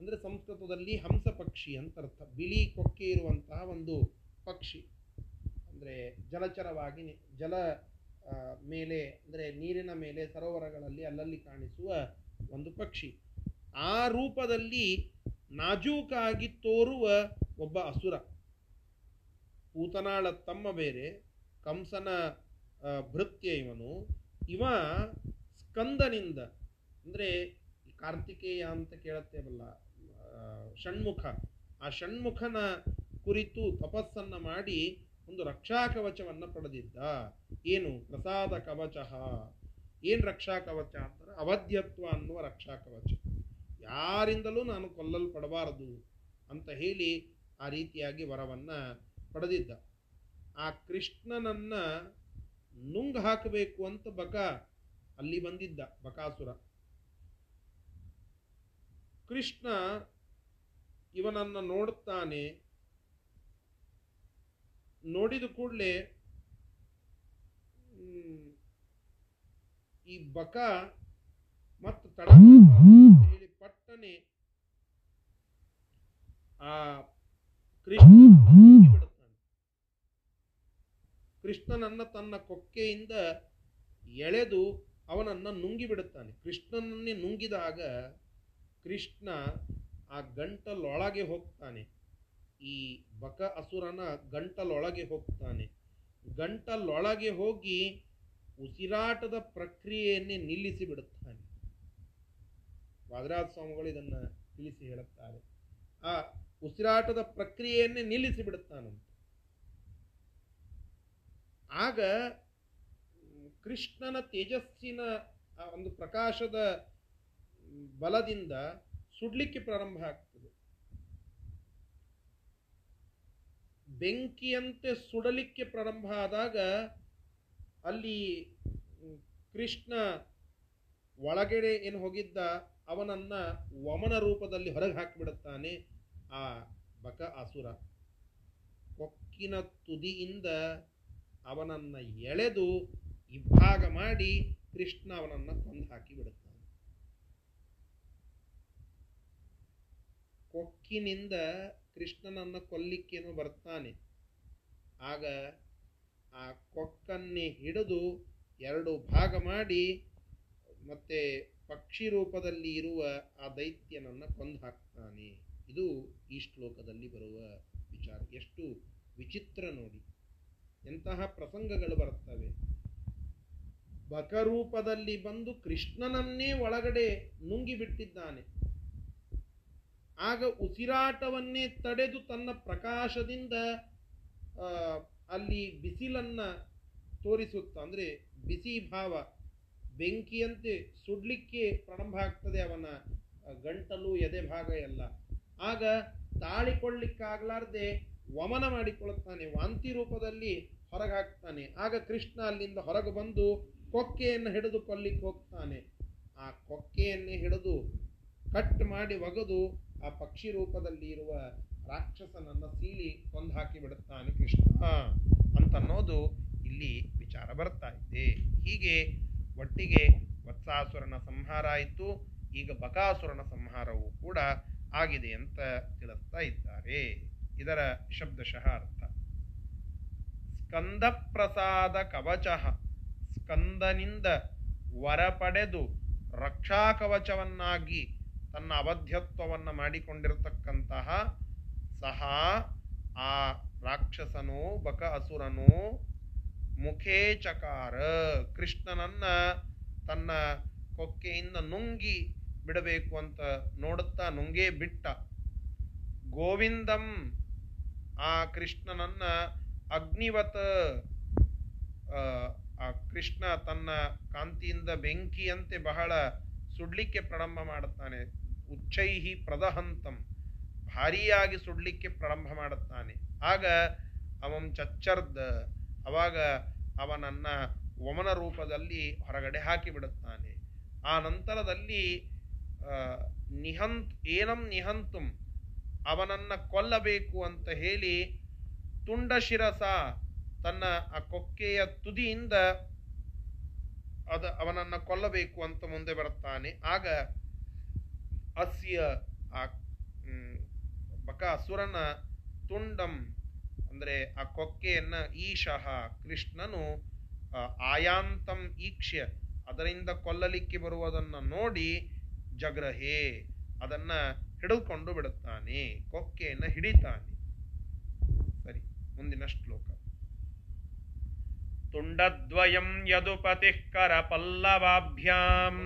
ಅಂದರೆ ಸಂಸ್ಕೃತದಲ್ಲಿ ಹಂಸ ಪಕ್ಷಿ ಅಂತ ಅರ್ಥ, ಬಿಳಿ ಕೊಕ್ಕೆ ಇರುವಂತಹ ಒಂದು ಪಕ್ಷಿ, ಅಂದರೆ ಜಲಚರವಾಗಿ ಜಲ ಮೇಲೆ ಅಂದರೆ ನೀರಿನ ಮೇಲೆ ಸರೋವರಗಳಲ್ಲಿ ಅಲ್ಲಲ್ಲಿ ಕಾಣಿಸುವ ಒಂದು ಪಕ್ಷಿ. ಆ ರೂಪದಲ್ಲಿ ನಾಜೂಕಾಗಿ ತೋರುವ ಒಬ್ಬ ಅಸುರ. ಪೂತನಾಳ ತಮ್ಮ ಬೇರೆ, ಕಂಸನ ಭೃತ್ಯ ಇವನು. ಇವ ಸ್ಕಂದನಿಂದ ಅಂದರೆ ಕಾರ್ತಿಕೇಯ ಅಂತ ಕೇಳುತ್ತೇವಲ್ಲ, ಷಣ್ಮುಖ, ಆ ಷಣ್ಮುಖನ ಕುರಿತು ತಪಸ್ಸನ್ನು ಮಾಡಿ ಒಂದು ರಕ್ಷಾ ಕವಚವನ್ನು ಪಡೆದಿದ್ದ. ಏನು ಪ್ರಸಾದ ಕವಚ, ಏನು ರಕ್ಷಾ ಕವಚ ಅಂತಾರೆ, ಅವಧ್ಯತ್ವ ಅನ್ನುವ ರಕ್ಷಾ ಕವಚ. ಯಾರಿಂದಲೂ ನಾನು ಕೊಲ್ಲಲ್ಪಡಬಾರದು ಅಂತ ಹೇಳಿ ಆ ರೀತಿಯಾಗಿ ವರವನ್ನು ಪಡೆದಿದ್ದ. ಆ ಕೃಷ್ಣನನ್ನು ನುಂಗು ಹಾಕಬೇಕು ಅಂತ ಅಲ್ಲಿ ಬಂದಿದ್ದ ಬಕಾಸುರ. ಕೃಷ್ಣ ಇವನನ್ನು ನೋಡುತ್ತಾನೆ. ನೋಡಿದ ಕೂಡಲೇ ಈ ಬಕ ಮತ್ತು ತಡ ಹೇಳಿ ಪಟ್ಟನೆ ಆ ಕೃಷ್ಣ ಬಿಡುತ್ತಾನೆ. ಕೃಷ್ಣನನ್ನು ತನ್ನ ಕೊಕ್ಕೆಯಿಂದ ಎಳೆದು ಅವನನ್ನು ನುಂಗಿ ಬಿಡುತ್ತಾನೆ. ಕೃಷ್ಣನನ್ನೇ ನುಂಗಿದಾಗ ಕೃಷ್ಣ ಆ ಗಂಟಲೊಳಗೆ ಹೋಗ್ತಾನೆ. ಈ ಬಕ ಅಸುರನ ಗಂಟಲೊಳಗೆ ಹೋಗ್ತಾನೆ. ಗಂಟಲೊಳಗೆ ಹೋಗಿ ಉಸಿರಾಟದ ಪ್ರಕ್ರಿಯೆಯನ್ನೇ ನಿಲ್ಲಿಸಿ ಬಿಡುತ್ತಾನೆ. ವಾದರಾಜ ಸ್ವಾಮಿಗಳು ಇದನ್ನು ತಿಳಿಸಿ ಹೇಳುತ್ತಾರೆ. ಆ ಉಸಿರಾಟದ ಪ್ರಕ್ರಿಯೆಯನ್ನೇ ನಿಲ್ಲಿಸಿ ಬಿಡುತ್ತಾನಂತ. ಆಗ ಕೃಷ್ಣನ ತೇಜಸ್ಸಿನ ಒಂದು ಪ್ರಕಾಶದ ಬಲದಿಂದ ಸುಡ್ಲಿಕ್ಕೆ ಪ್ರಾರಂಭ ಆಗ್ತದೆ. ಬೆಂಕಿಯಂತೆ ಸುಡಲಿಕ್ಕೆ ಪ್ರಾರಂಭ ಆದಾಗ ಅಲ್ಲಿ ಕೃಷ್ಣ ಒಳಗಡೆ ಏನು ಹೋಗಿದ್ದ ಅವನನ್ನು ವಮನ ರೂಪದಲ್ಲಿ ಹೊರಗೆ ಹಾಕಿಬಿಡುತ್ತಾನೆ ಆ ಬಕ ಅಸುರ. ಕೊಕ್ಕಿನ ತುದಿಯಿಂದ ಅವನನ್ನು ಎಳೆದು ಇಬ್ಬಾಗ ಮಾಡಿ ಕೃಷ್ಣ ಅವನನ್ನು ಕೊಂದು ಹಾಕಿ ಬಿಡುತ್ತಾನೆ. ಕೊಕ್ಕಿನಿಂದ ಕೃಷ್ಣನನ್ನು ಕೊಲ್ಲಿಕ್ಕೇನು ಬರ್ತಾನೆ. ಆಗ ಆ ಕೊಕ್ಕನ್ನೇ ಹಿಡಿದು ಎರಡು ಭಾಗ ಮಾಡಿ ಮತ್ತೆ ಪಕ್ಷಿ ರೂಪದಲ್ಲಿ ಇರುವ ಆ ದೈತ್ಯನನ್ನು ಕೊಂದು ಹಾಕ್ತಾನೆ. ಇದು ಈ ಶ್ಲೋಕದಲ್ಲಿ ಬರುವ ವಿಚಾರ. ಎಷ್ಟು ವಿಚಿತ್ರ ನೋಡಿ, ಎಂತಹ ಪ್ರಸಂಗಗಳು ಬರ್ತವೆ. ಬಕರೂಪದಲ್ಲಿ ಬಂದು ಕೃಷ್ಣನನ್ನೇ ಒಳಗಡೆ ನುಂಗಿಬಿಟ್ಟಿದ್ದಾನೆ. ಆಗ ಉಸಿರಾಟವನ್ನೇ ತಡೆದು ತನ್ನ ಪ್ರಕಾಶದಿಂದ ಅಲ್ಲಿ ಬಿಸಿಲನ್ನು ತೋರಿಸುತ್ತಾ, ಅಂದರೆ ಬಿಸಿ ಭಾವ ಬೆಂಕಿಯಂತೆ ಸುಡ್ಲಿಕ್ಕೆ ಪ್ರಾರಂಭ ಆಗ್ತದೆ ಅವನ ಗಂಟಲು ಎದೆ ಭಾಗ ಎಲ್ಲ. ಆಗ ತಾಳಿಕೊಳ್ಳಿಕ್ಕಾಗಲಾರದೆ ವಮನ ಮಾಡಿಕೊಳ್ಳುತ್ತಾನೆ, ವಾಂತಿ ರೂಪದಲ್ಲಿ ಹೊರಗೆ ಹಾಕ್ತಾನೆ. ಆಗ ಕೃಷ್ಣ ಅಲ್ಲಿಂದ ಹೊರಗೆ ಬಂದು ಕೊಕ್ಕೆಯನ್ನು ಹಿಡಿದು ಕೊಲ್ಲಿಕ್ಕೆ ಹೋಗ್ತಾನೆ. ಆ ಕೊಕ್ಕೆಯನ್ನೇ ಹಿಡಿದು ಕಟ್ ಮಾಡಿ ಒಗೆದು ಆ ಪಕ್ಷಿ ರೂಪದಲ್ಲಿ ಇರುವ ರಾಕ್ಷಸನನ್ನು ಸೀಳಿ ಕೊಂದು ಹಾಕಿ ಬಿಡುತ್ತಾನೆ ಕೃಷ್ಣ ಅಂತನ್ನೋದು ಇಲ್ಲಿ ವಿಚಾರ ಬರ್ತಾ ಇದೆ. ಹೀಗೆ ಒಟ್ಟಿಗೆ ವತ್ಸಾಸುರನ ಸಂಹಾರ ಆಯಿತು, ಈಗ ಬಕಾಸುರನ ಸಂಹಾರವೂ ಕೂಡ ಆಗಿದೆ ಅಂತ ತಿಳಿಸ್ತಾ ಇದ್ದಾರೆ. ಇದರ ಶಬ್ದಶಃ ಅರ್ಥ ಸ್ಕಂದ ಪ್ರಸಾದ ಕವಚ, ಸ್ಕಂದನಿಂದ ವರ ಪಡೆದು ರಕ್ಷಾ ಕವಚವನ್ನಾಗಿ ತನ್ನ ಅವಧ್ಯತ್ವವನ್ನು ಮಾಡಿಕೊಂಡಿರತಕ್ಕಂತಹ ಸಹ ಆ ರಾಕ್ಷಸನು ಬಕ ಅಸುರನು ಮುಖೇ ಚಕಾರ, ಕೃಷ್ಣನನ್ನು ತನ್ನ ಕೊಕ್ಕೆಯಿಂದ ನುಂಗಿ ಬಿಡಬೇಕು ಅಂತ ನೋಡುತ್ತಾ ನುಂಗೇ ಬಿಟ್ಟ. ಗೋವಿಂದಂ, ಆ ಕೃಷ್ಣನನ್ನು ಅಗ್ನಿವತ್, ಆ ಕೃಷ್ಣ ತನ್ನ ಕಾಂತಿಯಿಂದ ಬೆಂಕಿಯಂತೆ ಬಹಳ ಸುಡ್ಲಿಕ್ಕೆ ಪ್ರಾರಂಭ ಮಾಡುತ್ತಾನೆ. ಉಚ್ಚೈಹಿ ಪ್ರದಹಂತಂ, ಭಾರಿಯಾಗಿ ಸುಡ್ಲಿಕ್ಕೆ ಪ್ರಾರಂಭ ಮಾಡುತ್ತಾನೆ. ಆಗ ಅವಂ ಚಚ್ಚರ್ದ, ಅವಾಗ ಅವನನ್ನು ವಮನ ರೂಪದಲ್ಲಿ ಹೊರಗಡೆ ಹಾಕಿಬಿಡುತ್ತಾನೆ. ಆ ನಂತರದಲ್ಲಿ ಏನಂ ನಿಹಂತುಂ, ಅವನನ್ನು ಕೊಲ್ಲಬೇಕು ಅಂತ ಹೇಳಿ ತುಂಡಶಿರಸ, ತನ್ನ ಆ ಕೊಕ್ಕೆಯ ತುದಿಯಿಂದ ಅವನನ್ನು ಕೊಲ್ಲಬೇಕು ಅಂತ ಮುಂದೆ ಬರ್ತಾನೆ. ಆಗ ಅಸ್ಯ, ಆ ಬಕಾಸುರನ ತುಂಡಂ ಅಂದರೆ ಆ ಕೊಕ್ಕೆಯನ್ನು ಈಶಃ ಕೃಷ್ಣನು ಆಯಾಂತಂ ಈಕ್ಷ್ಯ, ಅದರಿಂದ ಕೊಲ್ಲಲಿಕ್ಕೆ ಬರುವುದನ್ನು ನೋಡಿ ಜಗ್ರಹೇ, ಅದನ್ನು ಹಿಡಿದುಕೊಂಡು ಬಿಡುತ್ತಾನೆ, ಕೊಕ್ಕೆಯನ್ನು ಹಿಡಿತಾನೆ. ಸರಿ, ಮುಂದಿನ ಶ್ಲೋಕ. ತುಂಡದ್ವಯಂ ಯದುಪತಿಃ ಕರಪಲ್ಲವಾಭ್ಯಾಂ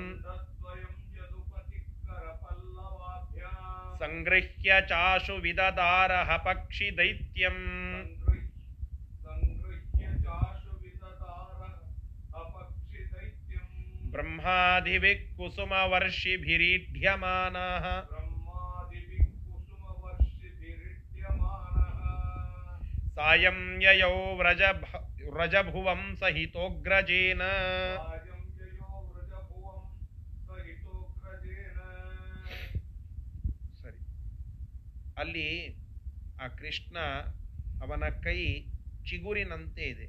ಸಂಗೃಹ್ಯ ಚಾಶು ವಿದದಾರಃ ಪಕ್ಷಿ ದೈತ್ಯಂ ಬ್ರಹ್ಮಾದಿಭಿಃ ಕುಸುಮವರ್ಷಿಭಿರೀಢ್ಯಮಾನಃ. ಸಾಯಂ ಯಯೌ ವ್ರಜಭುವಂ ಸಹಿತೋಗ್ರಜೇನ. ಸರಿ, ಅಲ್ಲಿ ಆ ಕೃಷ್ಣ ಅವನ ಕೈ ಚಿಗುರಿನಂತೆ ಇದೆ,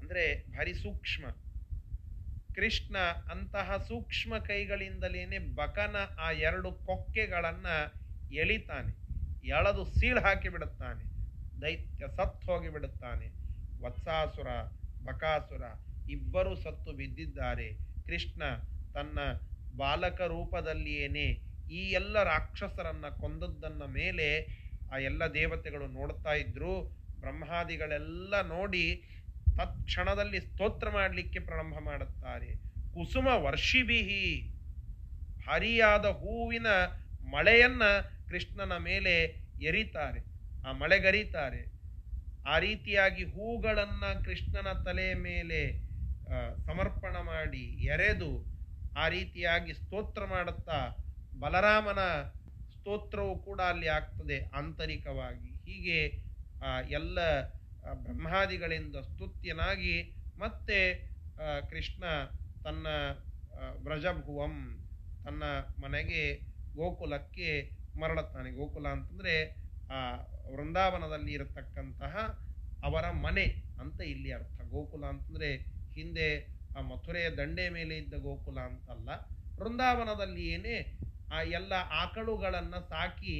ಅಂದರೆ ಭಾರಿ ಸೂಕ್ಷ್ಮ ಕೃಷ್ಣ. ಅಂತಹ ಸೂಕ್ಷ್ಮ ಕೈಗಳಿಂದಲೇ ಬಕನ ಆ ಎರಡು ಕೊಕ್ಕೆಗಳನ್ನು ಎಳಿತಾನೆ, ಎಳೆದು ಸೀಳು ಹಾಕಿಬಿಡುತ್ತಾನೆ. ದೈತ್ಯ ಸತ್ತು ಹೋಗಿಬಿಡುತ್ತಾನೆ. ವತ್ಸಾಸುರ ಬಕಾಸುರ ಇಬ್ಬರೂ ಸತ್ತು ಬಿದ್ದಿದ್ದಾರೆ. ಕೃಷ್ಣ ತನ್ನ ಬಾಲಕ ರೂಪದಲ್ಲಿಯೇ ಈ ಎಲ್ಲ ರಾಕ್ಷಸರನ್ನು ಕೊಂದದ್ದನ್ನ ಮೇಲೆ ಆ ಎಲ್ಲ ದೇವತೆಗಳು ನೋಡ್ತಾ ಇದ್ದರು. ಬ್ರಹ್ಮಾದಿಗಳೆಲ್ಲ ನೋಡಿ ತತ್ಕ್ಷಣದಲ್ಲಿ ಸ್ತೋತ್ರ ಮಾಡಲಿಕ್ಕೆ ಪ್ರಾರಂಭ ಮಾಡುತ್ತಾರೆ. ಕುಸುಮ ವರ್ಷಿಭಿಹಿ, ಹರಿಯಾದ ಹೂವಿನ ಮಳೆಯನ್ನು ಕೃಷ್ಣನ ಮೇಲೆ ಎರಿತಾರೆ, ಆ ಮಳೆಗರಿತಾರೆ. ಆ ರೀತಿಯಾಗಿ ಹೂಗಳನ್ನು ಕೃಷ್ಣನ ತಲೆಯ ಮೇಲೆ ಸಮರ್ಪಣ ಮಾಡಿ ಎರೆದು ಆ ರೀತಿಯಾಗಿ ಸ್ತೋತ್ರ ಮಾಡುತ್ತಾ ಬಲರಾಮನ ಸ್ತೋತ್ರವು ಕೂಡ ಅಲ್ಲಿ ಆಗ್ತದೆ ಆಂತರಿಕವಾಗಿ. ಹೀಗೆ ಎಲ್ಲ ಬ್ರಹ್ಮಾದಿಗಳಿಂದ ಸ್ತುತ್ಯನಾಗಿ ಮತ್ತೆ ಕೃಷ್ಣ ತನ್ನ ವ್ರಜಭುವಂ, ತನ್ನ ಮನೆಗೆ ಗೋಕುಲಕ್ಕೆ ಮರಳುತ್ತಾನೆ. ಗೋಕುಲ ಅಂತಂದರೆ ಆ ವೃಂದಾವನದಲ್ಲಿ ಇರತಕ್ಕಂತಹ ಅವರ ಮನೆ ಅಂತ ಇಲ್ಲಿ ಅರ್ಥ. ಗೋಕುಲ ಅಂತಂದರೆ ಹಿಂದೆ ಆ ಮಥುರೆಯ ದಂಡೆ ಮೇಲೆ ಇದ್ದ ಗೋಕುಲ ಅಂತಲ್ಲ. ವೃಂದಾವನದಲ್ಲಿಯೇ ಆ ಎಲ್ಲ ಆಕಳುಗಳನ್ನು ಸಾಕಿ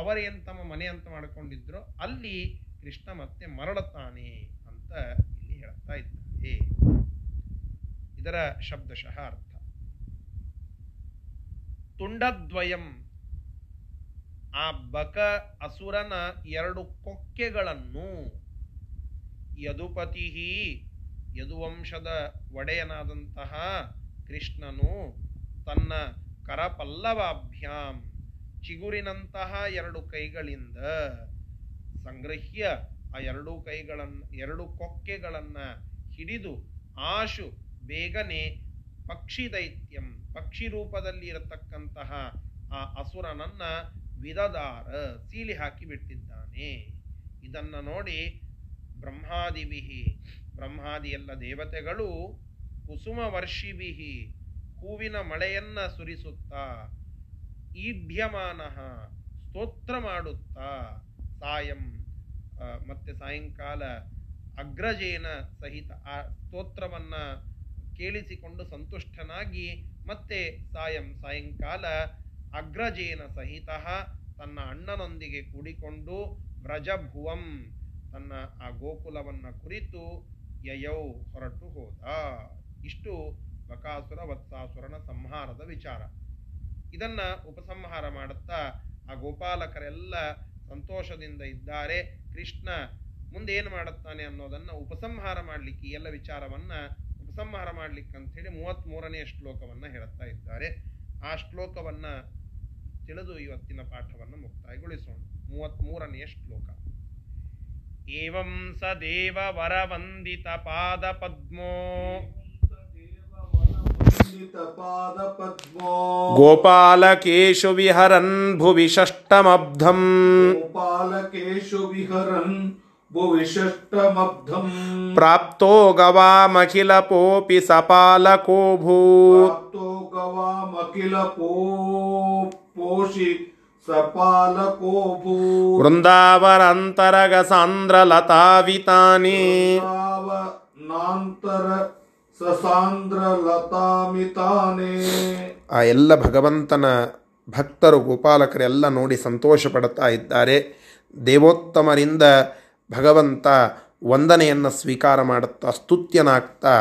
ಅವರೇನು ತಮ್ಮ ಮನೆ ಅಂತ ಮಾಡಿಕೊಂಡಿದ್ರು, ಅಲ್ಲಿ ಕೃಷ್ಣ ಮತ್ತೆ ಮರಳುತ್ತಾನೆ ಅಂತ ಇಲ್ಲಿ ಹೇಳ್ತಾ ಇದ್ದಾರೆ. ಇದರ ಶಬ್ದಶಃ ಅರ್ಥ. ತುಂಡದ್ವಯಂ, ಆ ಬಕ ಅಸುರನ ಎರಡು ಕೊಕ್ಕೆಗಳನ್ನು, ಯದುಪತಿ ಯದುವಂಶದ ಒಡೆಯನಾದಂತಹ ಕೃಷ್ಣನು ತನ್ನ ಕರಪಲ್ಲವಾಭ್ಯಾಂ ಚಿಗುರಿನಂತಹ ಎರಡು ಕೈಗಳಿಂದ ಸಂಗ್ರಹ್ಯ ಆ ಎರಡೂ ಕೈಗಳನ್ನು ಎರಡು ಕೊಕ್ಕೆಗಳನ್ನು ಹಿಡಿದು ಆಶು ಬೇಗನೆ ಪಕ್ಷಿ ದೈತ್ಯಂ ಪಕ್ಷಿ ರೂಪದಲ್ಲಿ ಇರತಕ್ಕಂತಹ ಆ ಅಸುರನನ್ನು ವಿದದಾರ ಸೀಲಿ ಹಾಕಿ ಬಿಟ್ಟಿದ್ದಾನೆ. ಇದನ್ನು ನೋಡಿ ಬ್ರಹ್ಮಾದಿಭಿಹಿ ಬ್ರಹ್ಮಾದಿ ಎಲ್ಲ ದೇವತೆಗಳು ಕುಸುಮ ವರ್ಷಿಭಿಹಿ ಹೂವಿನ ಮಳೆಯನ್ನು ಸುರಿಸುತ್ತಾ ಈಢ್ಯಮಾನಃ ಸ್ತೋತ್ರ ಮಾಡುತ್ತಾ ಸಾಯಂ ಮತ್ತು ಸಾಯಂಕಾಲ ಅಗ್ರಜೇನ ಸಹಿತ ಆ ಸ್ತೋತ್ರವನ್ನು ಕೇಳಿಸಿಕೊಂಡು ಸಂತುಷ್ಟನಾಗಿ ಮತ್ತೆ ಸಾಯಂಕಾಲ ಅಗ್ರಜೇನ ಸಹಿತ ತನ್ನ ಅಣ್ಣನೊಂದಿಗೆ ಕೂಡಿಕೊಂಡು ವ್ರಜಭುವಂ ತನ್ನ ಆ ಗೋಕುಲವನ್ನು ಕುರಿತು ಯಯೌ ಹೊರಟು ಹೋದ. ಇಷ್ಟು ಬಕಾಸುರ ವತ್ಸಾಸುರನ ಸಂಹಾರದ ವಿಚಾರ. ಇದನ್ನು ಉಪಸಂಹಾರ ಮಾಡುತ್ತಾ ಆ ಗೋಪಾಲಕರೆಲ್ಲ ಸಂತೋಷದಿಂದ ಇದ್ದಾರೆ. ಕೃಷ್ಣ ಮುಂದೇನು ಮಾಡುತ್ತಾನೆ ಅನ್ನೋದನ್ನು ಉಪಸಂಹಾರ ಮಾಡಲಿಕ್ಕೆ ಎಲ್ಲ ವಿಚಾರವನ್ನು ಉಪಸಂಹಾರ ಮಾಡಲಿಕ್ಕೆ ಅಂಥೇಳಿ 33ನೇ ಶ್ಲೋಕವನ್ನು ಹೇಳ್ತಾ ಇದ್ದಾರೆ. ಆ ಶ್ಲೋಕವನ್ನು ತಿಳಿದು ಇವತ್ತಿನ ಪಾಠವನ್ನು ಮುಕ್ತಾಯಗೊಳಿಸೋಣ. 33ನೇ ಶ್ಲೋಕ. ಏವಂ ಸದೇವ ವರವಂದಿತ ಪಾದ ಪದ್ಮೋ ಗೋಪಾಲಕೇಶು ವಿಹರನ್ ಭುವಿ ಷಷ್ಟಮಬ್ಧಂ ಪ್ರಾಪ್ತೋ ಗವಾಮಖಿಲಪೋಪಿ ಸಪಾಲಕೋ ಭೂತ್ ವೃಂದಾವನಂತರಗ ಸಾಂದ್ರಲತಾವಿತಾನಿ ಆ ಎಲ್ಲ ಭಗವಂತನ ಭಕ್ತರು ಗೋಪಾಲಕರೆಲ್ಲ ನೋಡಿ ಸಂತೋಷ ಪಡುತ್ತಾ ಇದ್ದಾರೆ. ದೇವೋತ್ತಮರಿಂದ ಭಗವಂತ ವಂದನೆಯನ್ನು ಸ್ವೀಕಾರ ಮಾಡುತ್ತಾ ಸ್ತುತ್ಯನಾಗ್ತಾ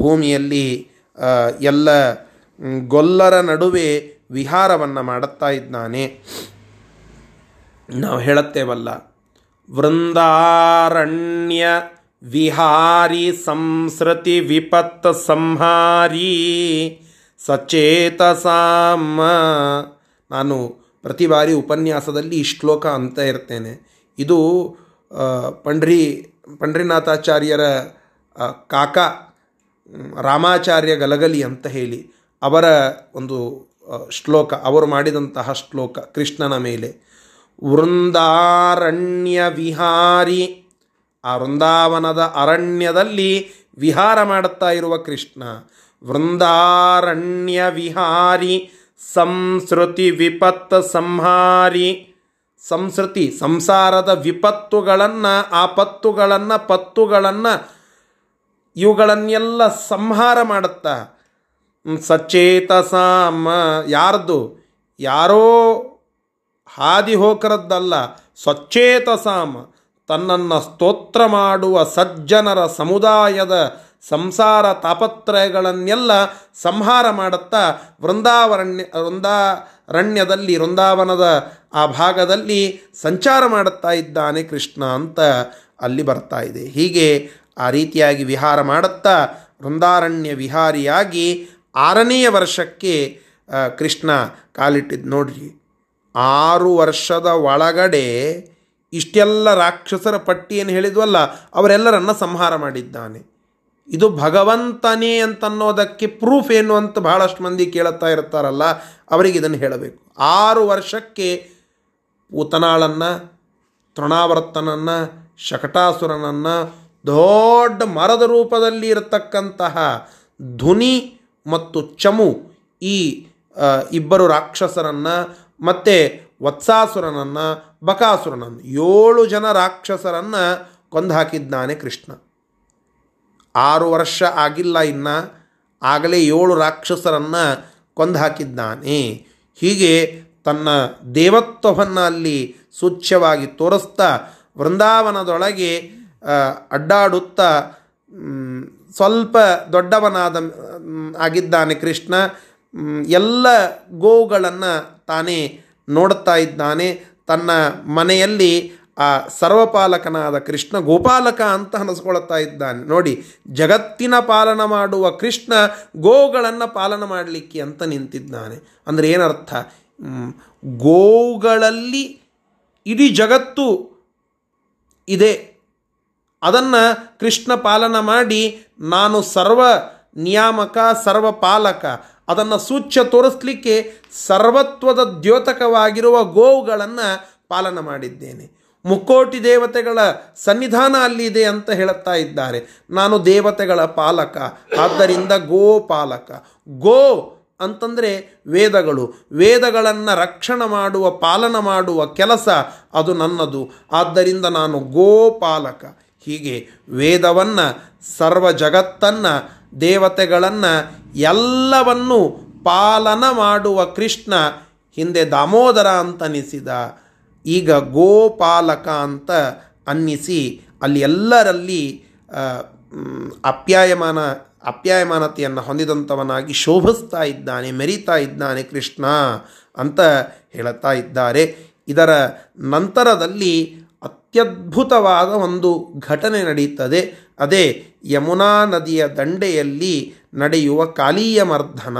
ಭೂಮಿಯಲ್ಲಿ ಎಲ್ಲ ಗೊಲ್ಲರ ನಡುವೆ ವಿಹಾರವನ್ನು ಮಾಡುತ್ತಾ ಇದ್ದಾನೆ. ನಾವು ಹೇಳುತ್ತೇವಲ್ಲ, ವೃಂದಾರಣ್ಯ ವಿಹಾರಿ ಸಂಸ್ರತಿ ವಿಪತ್ ಸಂಹಾರಿ ಸಚೇತಸಾಮ. ನಾನು ಪ್ರತಿ ಬಾರಿ ಉಪನ್ಯಾಸದಲ್ಲಿ ಈ ಶ್ಲೋಕ ಅಂತ ಇರ್ತೇನೆ. ಇದು ಪಂಡ್ರಿನಾಥಾಚಾರ್ಯರ ಕಾಕ ರಾಮಾಚಾರ್ಯ ಗಲಗಲಿ ಅಂತ ಹೇಳಿ ಅವರ ಒಂದು ಶ್ಲೋಕ, ಅವರು ಮಾಡಿದಂತಹ ಶ್ಲೋಕ ಕೃಷ್ಣನ ಮೇಲೆ. ವೃಂದಾರಣ್ಯ ವಿಹಾರಿ, ಆ ವೃಂದಾವನದ ಅರಣ್ಯದಲ್ಲಿ ವಿಹಾರ ಮಾಡುತ್ತಾ ಇರುವ ಕೃಷ್ಣ. ವೃಂದಾರಣ್ಯ ವಿಹಾರಿ ಸಂಸ್ಕೃತಿ ವಿಪತ್ ಸಂಹಾರಿ, ಸಂಸ್ಕೃತಿ ಸಂಸಾರದ ವಿಪತ್ತುಗಳನ್ನು ಪತ್ತುಗಳನ್ನು ಇವುಗಳನ್ನೆಲ್ಲ ಸಂಹಾರ ಮಾಡುತ್ತಾ ಸಚೇತಸಾಮ, ಯಾರ್ದು ಯಾರೋ ಹಾದಿ ಹೋಕರದ್ದಲ್ಲ, ಸಚೇತಸಾಮ ತನ್ನನ್ನು ಸ್ತೋತ್ರ ಮಾಡುವ ಸಜ್ಜನರ ಸಮುದಾಯದ ಸಂಸಾರ ತಾಪತ್ರಯಗಳನ್ನೆಲ್ಲ ಸಂಹಾರ ಮಾಡುತ್ತಾ ವೃಂದಾರಣ್ಯದಲ್ಲಿ ವೃಂದಾವನದ ಆ ಭಾಗದಲ್ಲಿ ಸಂಚಾರ ಮಾಡುತ್ತಾ ಇದ್ದಾನೆ ಕೃಷ್ಣ ಅಂತ ಅಲ್ಲಿ ಬರ್ತಾ ಇದೆ. ಹೀಗೆ ಆ ರೀತಿಯಾಗಿ ವಿಹಾರ ಮಾಡುತ್ತಾ ವೃಂದಾರಣ್ಯ ವಿಹಾರಿಯಾಗಿ 6ನೇ ವರ್ಷಕ್ಕೆ ಕೃಷ್ಣ ಕಾಲಿಟ್ಟಿದ್ದು ನೋಡ್ರಿ. 6 ವರ್ಷದ ಒಳಗಡೆ ಇಷ್ಟೆಲ್ಲ ರಾಕ್ಷಸರ ಪಟ್ಟಿ ಏನು ಹೇಳಿದ್ವಲ್ಲ ಅವರೆಲ್ಲರನ್ನು ಸಂಹಾರ ಮಾಡಿದ್ದಾನೆ. ಇದು ಭಗವಂತನೇ ಅಂತನ್ನೋದಕ್ಕೆ ಪ್ರೂಫ್ ಏನು ಅಂತ ಬಹಳಷ್ಟು ಮಂದಿ ಕೇಳುತ್ತಾ ಇರ್ತಾರಲ್ಲ, ಅವರಿಗೆ ಇದನ್ನು ಹೇಳಬೇಕು. 6 ವರ್ಷಕ್ಕೆ ಪೂತನಾಳನ್ನು, ತೃಣಾವರ್ತನನ್ನು, ಶಕಟಾಸುರನನ್ನು, ದೊಡ್ಡ ಮರದ ರೂಪದಲ್ಲಿ ಇರತಕ್ಕಂತಹ ಧ್ವನಿ ಮತ್ತು ಚಮು ಈ 2 ರಾಕ್ಷಸರನ್ನು, ಮತ್ತು ವತ್ಸಾಸುರನನ್ನು, ಬಕಾಸುರನನ್ನು, 7 ರಾಕ್ಷಸರನ್ನು ಕೊಂದು ಹಾಕಿದ್ದಾನೆ ಕೃಷ್ಣ. 6 ವರ್ಷ ಆಗಿಲ್ಲ ಇನ್ನು, ಆಗಲೇ 7 ರಾಕ್ಷಸರನ್ನು ಕೊಂದು ಹಾಕಿದ್ದಾನೆ. ಹೀಗೆ ತನ್ನ ದೇವತ್ವವನ್ನು ಅಲ್ಲಿ ಸೂಚ್ಯವಾಗಿ ತೋರಿಸ್ತಾ ವೃಂದಾವನದೊಳಗೆ ಅಡ್ಡಾಡುತ್ತಾ ಸ್ವಲ್ಪ ಆಗಿದ್ದಾನೆ ಕೃಷ್ಣ. ಎಲ್ಲ ಗೋಗಳನ್ನು ತಾನೇ ನೋಡ್ತಾ ಇದ್ದಾನೆ. ತನ್ನ ಮನೆಯಲ್ಲಿ ಆ ಸರ್ವಪಾಲಕನಾದ ಕೃಷ್ಣ ಗೋಪಾಲಕ ಅಂತ ಅನಿಸ್ಕೊಳ್ತಾ ಇದ್ದಾನೆ. ನೋಡಿ, ಜಗತ್ತಿನ ಪಾಲನ ಮಾಡುವ ಕೃಷ್ಣ ಗೋಗಳನ್ನು ಪಾಲನ ಮಾಡಲಿಕ್ಕೆ ಅಂತ ನಿಂತಿದ್ದಾನೆ. ಅಂದರೆ ಏನರ್ಥ? ಗೋಗಳಲ್ಲಿ ಇಡೀ ಜಗತ್ತು ಇದೆ, ಅದನ್ನು ಕೃಷ್ಣ ಪಾಲನ ಮಾಡಿ ನಾನು ಸರ್ವ ನಿಯಾಮಕ ಸರ್ವಪಾಲಕ, ಅದನ್ನು ಸೂಚ್ಯ ತೋರಿಸ್ಲಿಕ್ಕೆ ಸರ್ವತ್ವದ ದ್ಯೋತಕವಾಗಿರುವ ಗೋವುಗಳನ್ನು ಪಾಲನ ಮಾಡಿದ್ದೇನೆ. ಮುಕ್ಕೋಟಿ ದೇವತೆಗಳ ಸನ್ನಿಧಾನ ಅಲ್ಲಿದೆ ಅಂತ ಹೇಳುತ್ತಾ ಇದ್ದಾರೆ. ನಾನು ದೇವತೆಗಳ ಪಾಲಕ, ಆದ್ದರಿಂದ ಗೋಪಾಲಕ. ಗೋ ಅಂತಂದರೆ ವೇದಗಳು, ವೇದಗಳನ್ನು ರಕ್ಷಣೆ ಮಾಡುವ ಪಾಲನ ಮಾಡುವ ಕೆಲಸ ಅದು ನನ್ನದು, ಆದ್ದರಿಂದ ನಾನು ಗೋಪಾಲಕ. ಹೀಗೆ ವೇದವನ್ನು, ಸರ್ವ ಜಗತ್ತನ್ನು, ದೇವತೆಗಳನ್ನು, ಎಲ್ಲವನ್ನು ಪಾಲನ ಮಾಡುವ ಕೃಷ್ಣ ಹಿಂದೆ ದಾಮೋದರ ಅಂತನಿಸಿದ, ಈಗ ಗೋಪಾಲಕ ಅಂತ ಅನ್ನಿಸಿ ಅಲ್ಲಿ ಎಲ್ಲರಲ್ಲಿ ಅಪ್ಯಾಯಮಾನತೆಯನ್ನು ಹೊಂದಿದಂಥವನಾಗಿ ಶೋಭಿಸ್ತಾ ಇದ್ದಾನೆ, ಮೆರಿತಾ ಇದ್ದಾನೆ ಕೃಷ್ಣ ಅಂತ ಹೇಳುತ್ತಾ ಇದ್ದಾರೆ. ಇದರ ನಂತರದಲ್ಲಿ ಅತ್ಯದ್ಭುತವಾದ ಒಂದು ಘಟನೆ ನಡೆಯುತ್ತದೆ. ಅದೇ ಯಮುನಾ ನದಿಯ ದಂಡೆಯಲ್ಲಿ ನಡೆಯುವ ಕಾಲೀಯ ಮರ್ಧನ,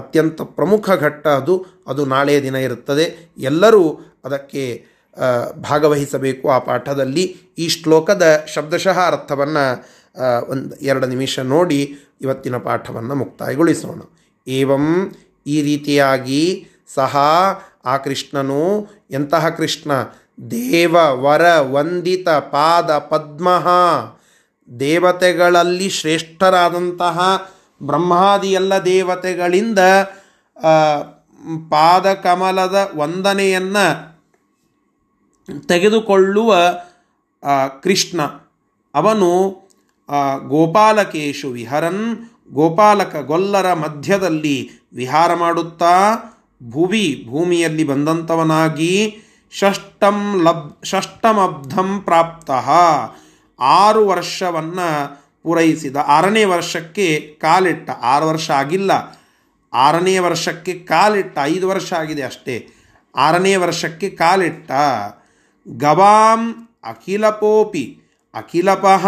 ಅತ್ಯಂತ ಪ್ರಮುಖ ಘಟ್ಟ ಅದು. ಅದು ನಾಳೆಯ ದಿನ ಇರುತ್ತದೆ. ಎಲ್ಲರೂ ಅದಕ್ಕೆ ಭಾಗವಹಿಸಬೇಕು ಆ ಪಾಠದಲ್ಲಿ. ಈ ಶ್ಲೋಕದ ಶಬ್ದಶಃ ಅರ್ಥವನ್ನು 1-2 ನಿಮಿಷ ನೋಡಿ ಇವತ್ತಿನ ಪಾಠವನ್ನು ಮುಕ್ತಾಯಗೊಳಿಸೋಣ. ಏವಂ, ಈ ರೀತಿಯಾಗಿ, ಸಹ, ಆ ಕೃಷ್ಣನು, ಎಂತಹ ಕೃಷ್ಣ, ದೇವ ವರ ವಂದಿತ ಪಾದ ಪದ್ಮಃ, ದೇವತೆಗಳಲ್ಲಿ ಶ್ರೇಷ್ಠರಾದಂತಹ ಬ್ರಹ್ಮಾದಿ ಎಲ್ಲ ದೇವತೆಗಳಿಂದ ಪಾದಕಮಲದ ವಂದನೆಯನ್ನು ತೆಗೆದುಕೊಳ್ಳುವ ಕೃಷ್ಣ, ಅವನು ಗೋಪಾಲಕೇಶು ವಿಹರನ್, ಗೋಪಾಲಕ ಗೊಲ್ಲರ ಮಧ್ಯದಲ್ಲಿ ವಿಹಾರ ಮಾಡುತ್ತಾ ಭೂಮಿಯಲ್ಲಿ ಬಂದಂಥವನಾಗಿ, ಷಷ್ಟಮಬ್ಧಂ ಪ್ರಾಪ್ತಃ, 6 ವರ್ಷವನ್ನು ಪೂರೈಸಿದ, 6ನೇ ವರ್ಷಕ್ಕೆ ಕಾಲಿಟ್ಟ. 6 ವರ್ಷ ಆಗಿಲ್ಲ, 6ನೇ ವರ್ಷಕ್ಕೆ ಕಾಲಿಟ್ಟ. 5 ವರ್ಷ ಆಗಿದೆ ಅಷ್ಟೇ, 6ನೇ ವರ್ಷಕ್ಕೆ ಕಾಲಿಟ್ಟ. ಗವಾಂ ಅಖಿಲಪೋಪಿ, ಅಖಿಲಪಃ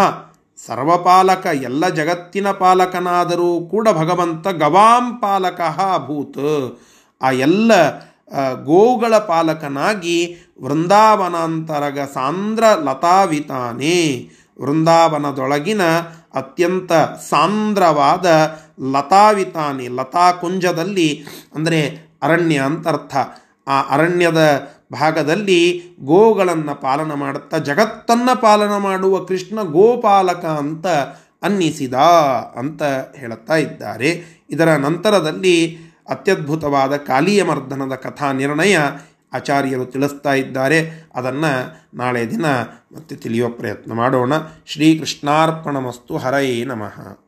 ಸರ್ವಪಾಲಕ, ಎಲ್ಲ ಜಗತ್ತಿನ ಪಾಲಕನಾದರೂ ಕೂಡ ಭಗವಂತ ಗವಾಂ ಪಾಲಕಃ ಅಭೂತ್, ಆ ಎಲ್ಲ ಗೋವುಗಳ ಪಾಲಕನಾಗಿ ವೃಂದಾವನಾಂತರಗ ಸಾಂದ್ರ ಲತಾವಿತಾನೆ, ವೃಂದಾವನದೊಳಗಿನ ಅತ್ಯಂತ ಸಾಂದ್ರವಾದ ಲತಾವಿತಾನೆ, ಲತಾಕುಂಜದಲ್ಲಿ, ಅಂದರೆ ಅರಣ್ಯ ಅಂತ ಅರ್ಥ, ಆ ಅರಣ್ಯದ ಭಾಗದಲ್ಲಿ ಗೋಗಳನ್ನು ಪಾಲನ ಮಾಡುತ್ತಾ ಜಗತ್ತನ್ನು ಪಾಲನ ಮಾಡುವ ಕೃಷ್ಣ ಗೋಪಾಲಕ ಅಂತ ಅನ್ನಿಸಿದ ಅಂತ ಹೇಳುತ್ತಾ ಇದ್ದಾರೆ. ಇದರ ನಂತರದಲ್ಲಿ ಅತ್ಯದ್ಭುತವಾದ ಕಾಲೀಯ ಮರ್ಧನದ ಕಥಾ ನಿರ್ಣಯ ಆಚಾರ್ಯರು ತಿಳಿಸ್ತಾ ಇದ್ದಾರೆ. ಅದನ್ನು ನಾಳೆ ದಿನ ಮತ್ತೆ ತಿಳಿಯೋ ಪ್ರಯತ್ನ ಮಾಡೋಣ. ಶ್ರೀಕೃಷ್ಣಾರ್ಪಣಮಸ್ತು. ಹರಯೇ ನಮಃ.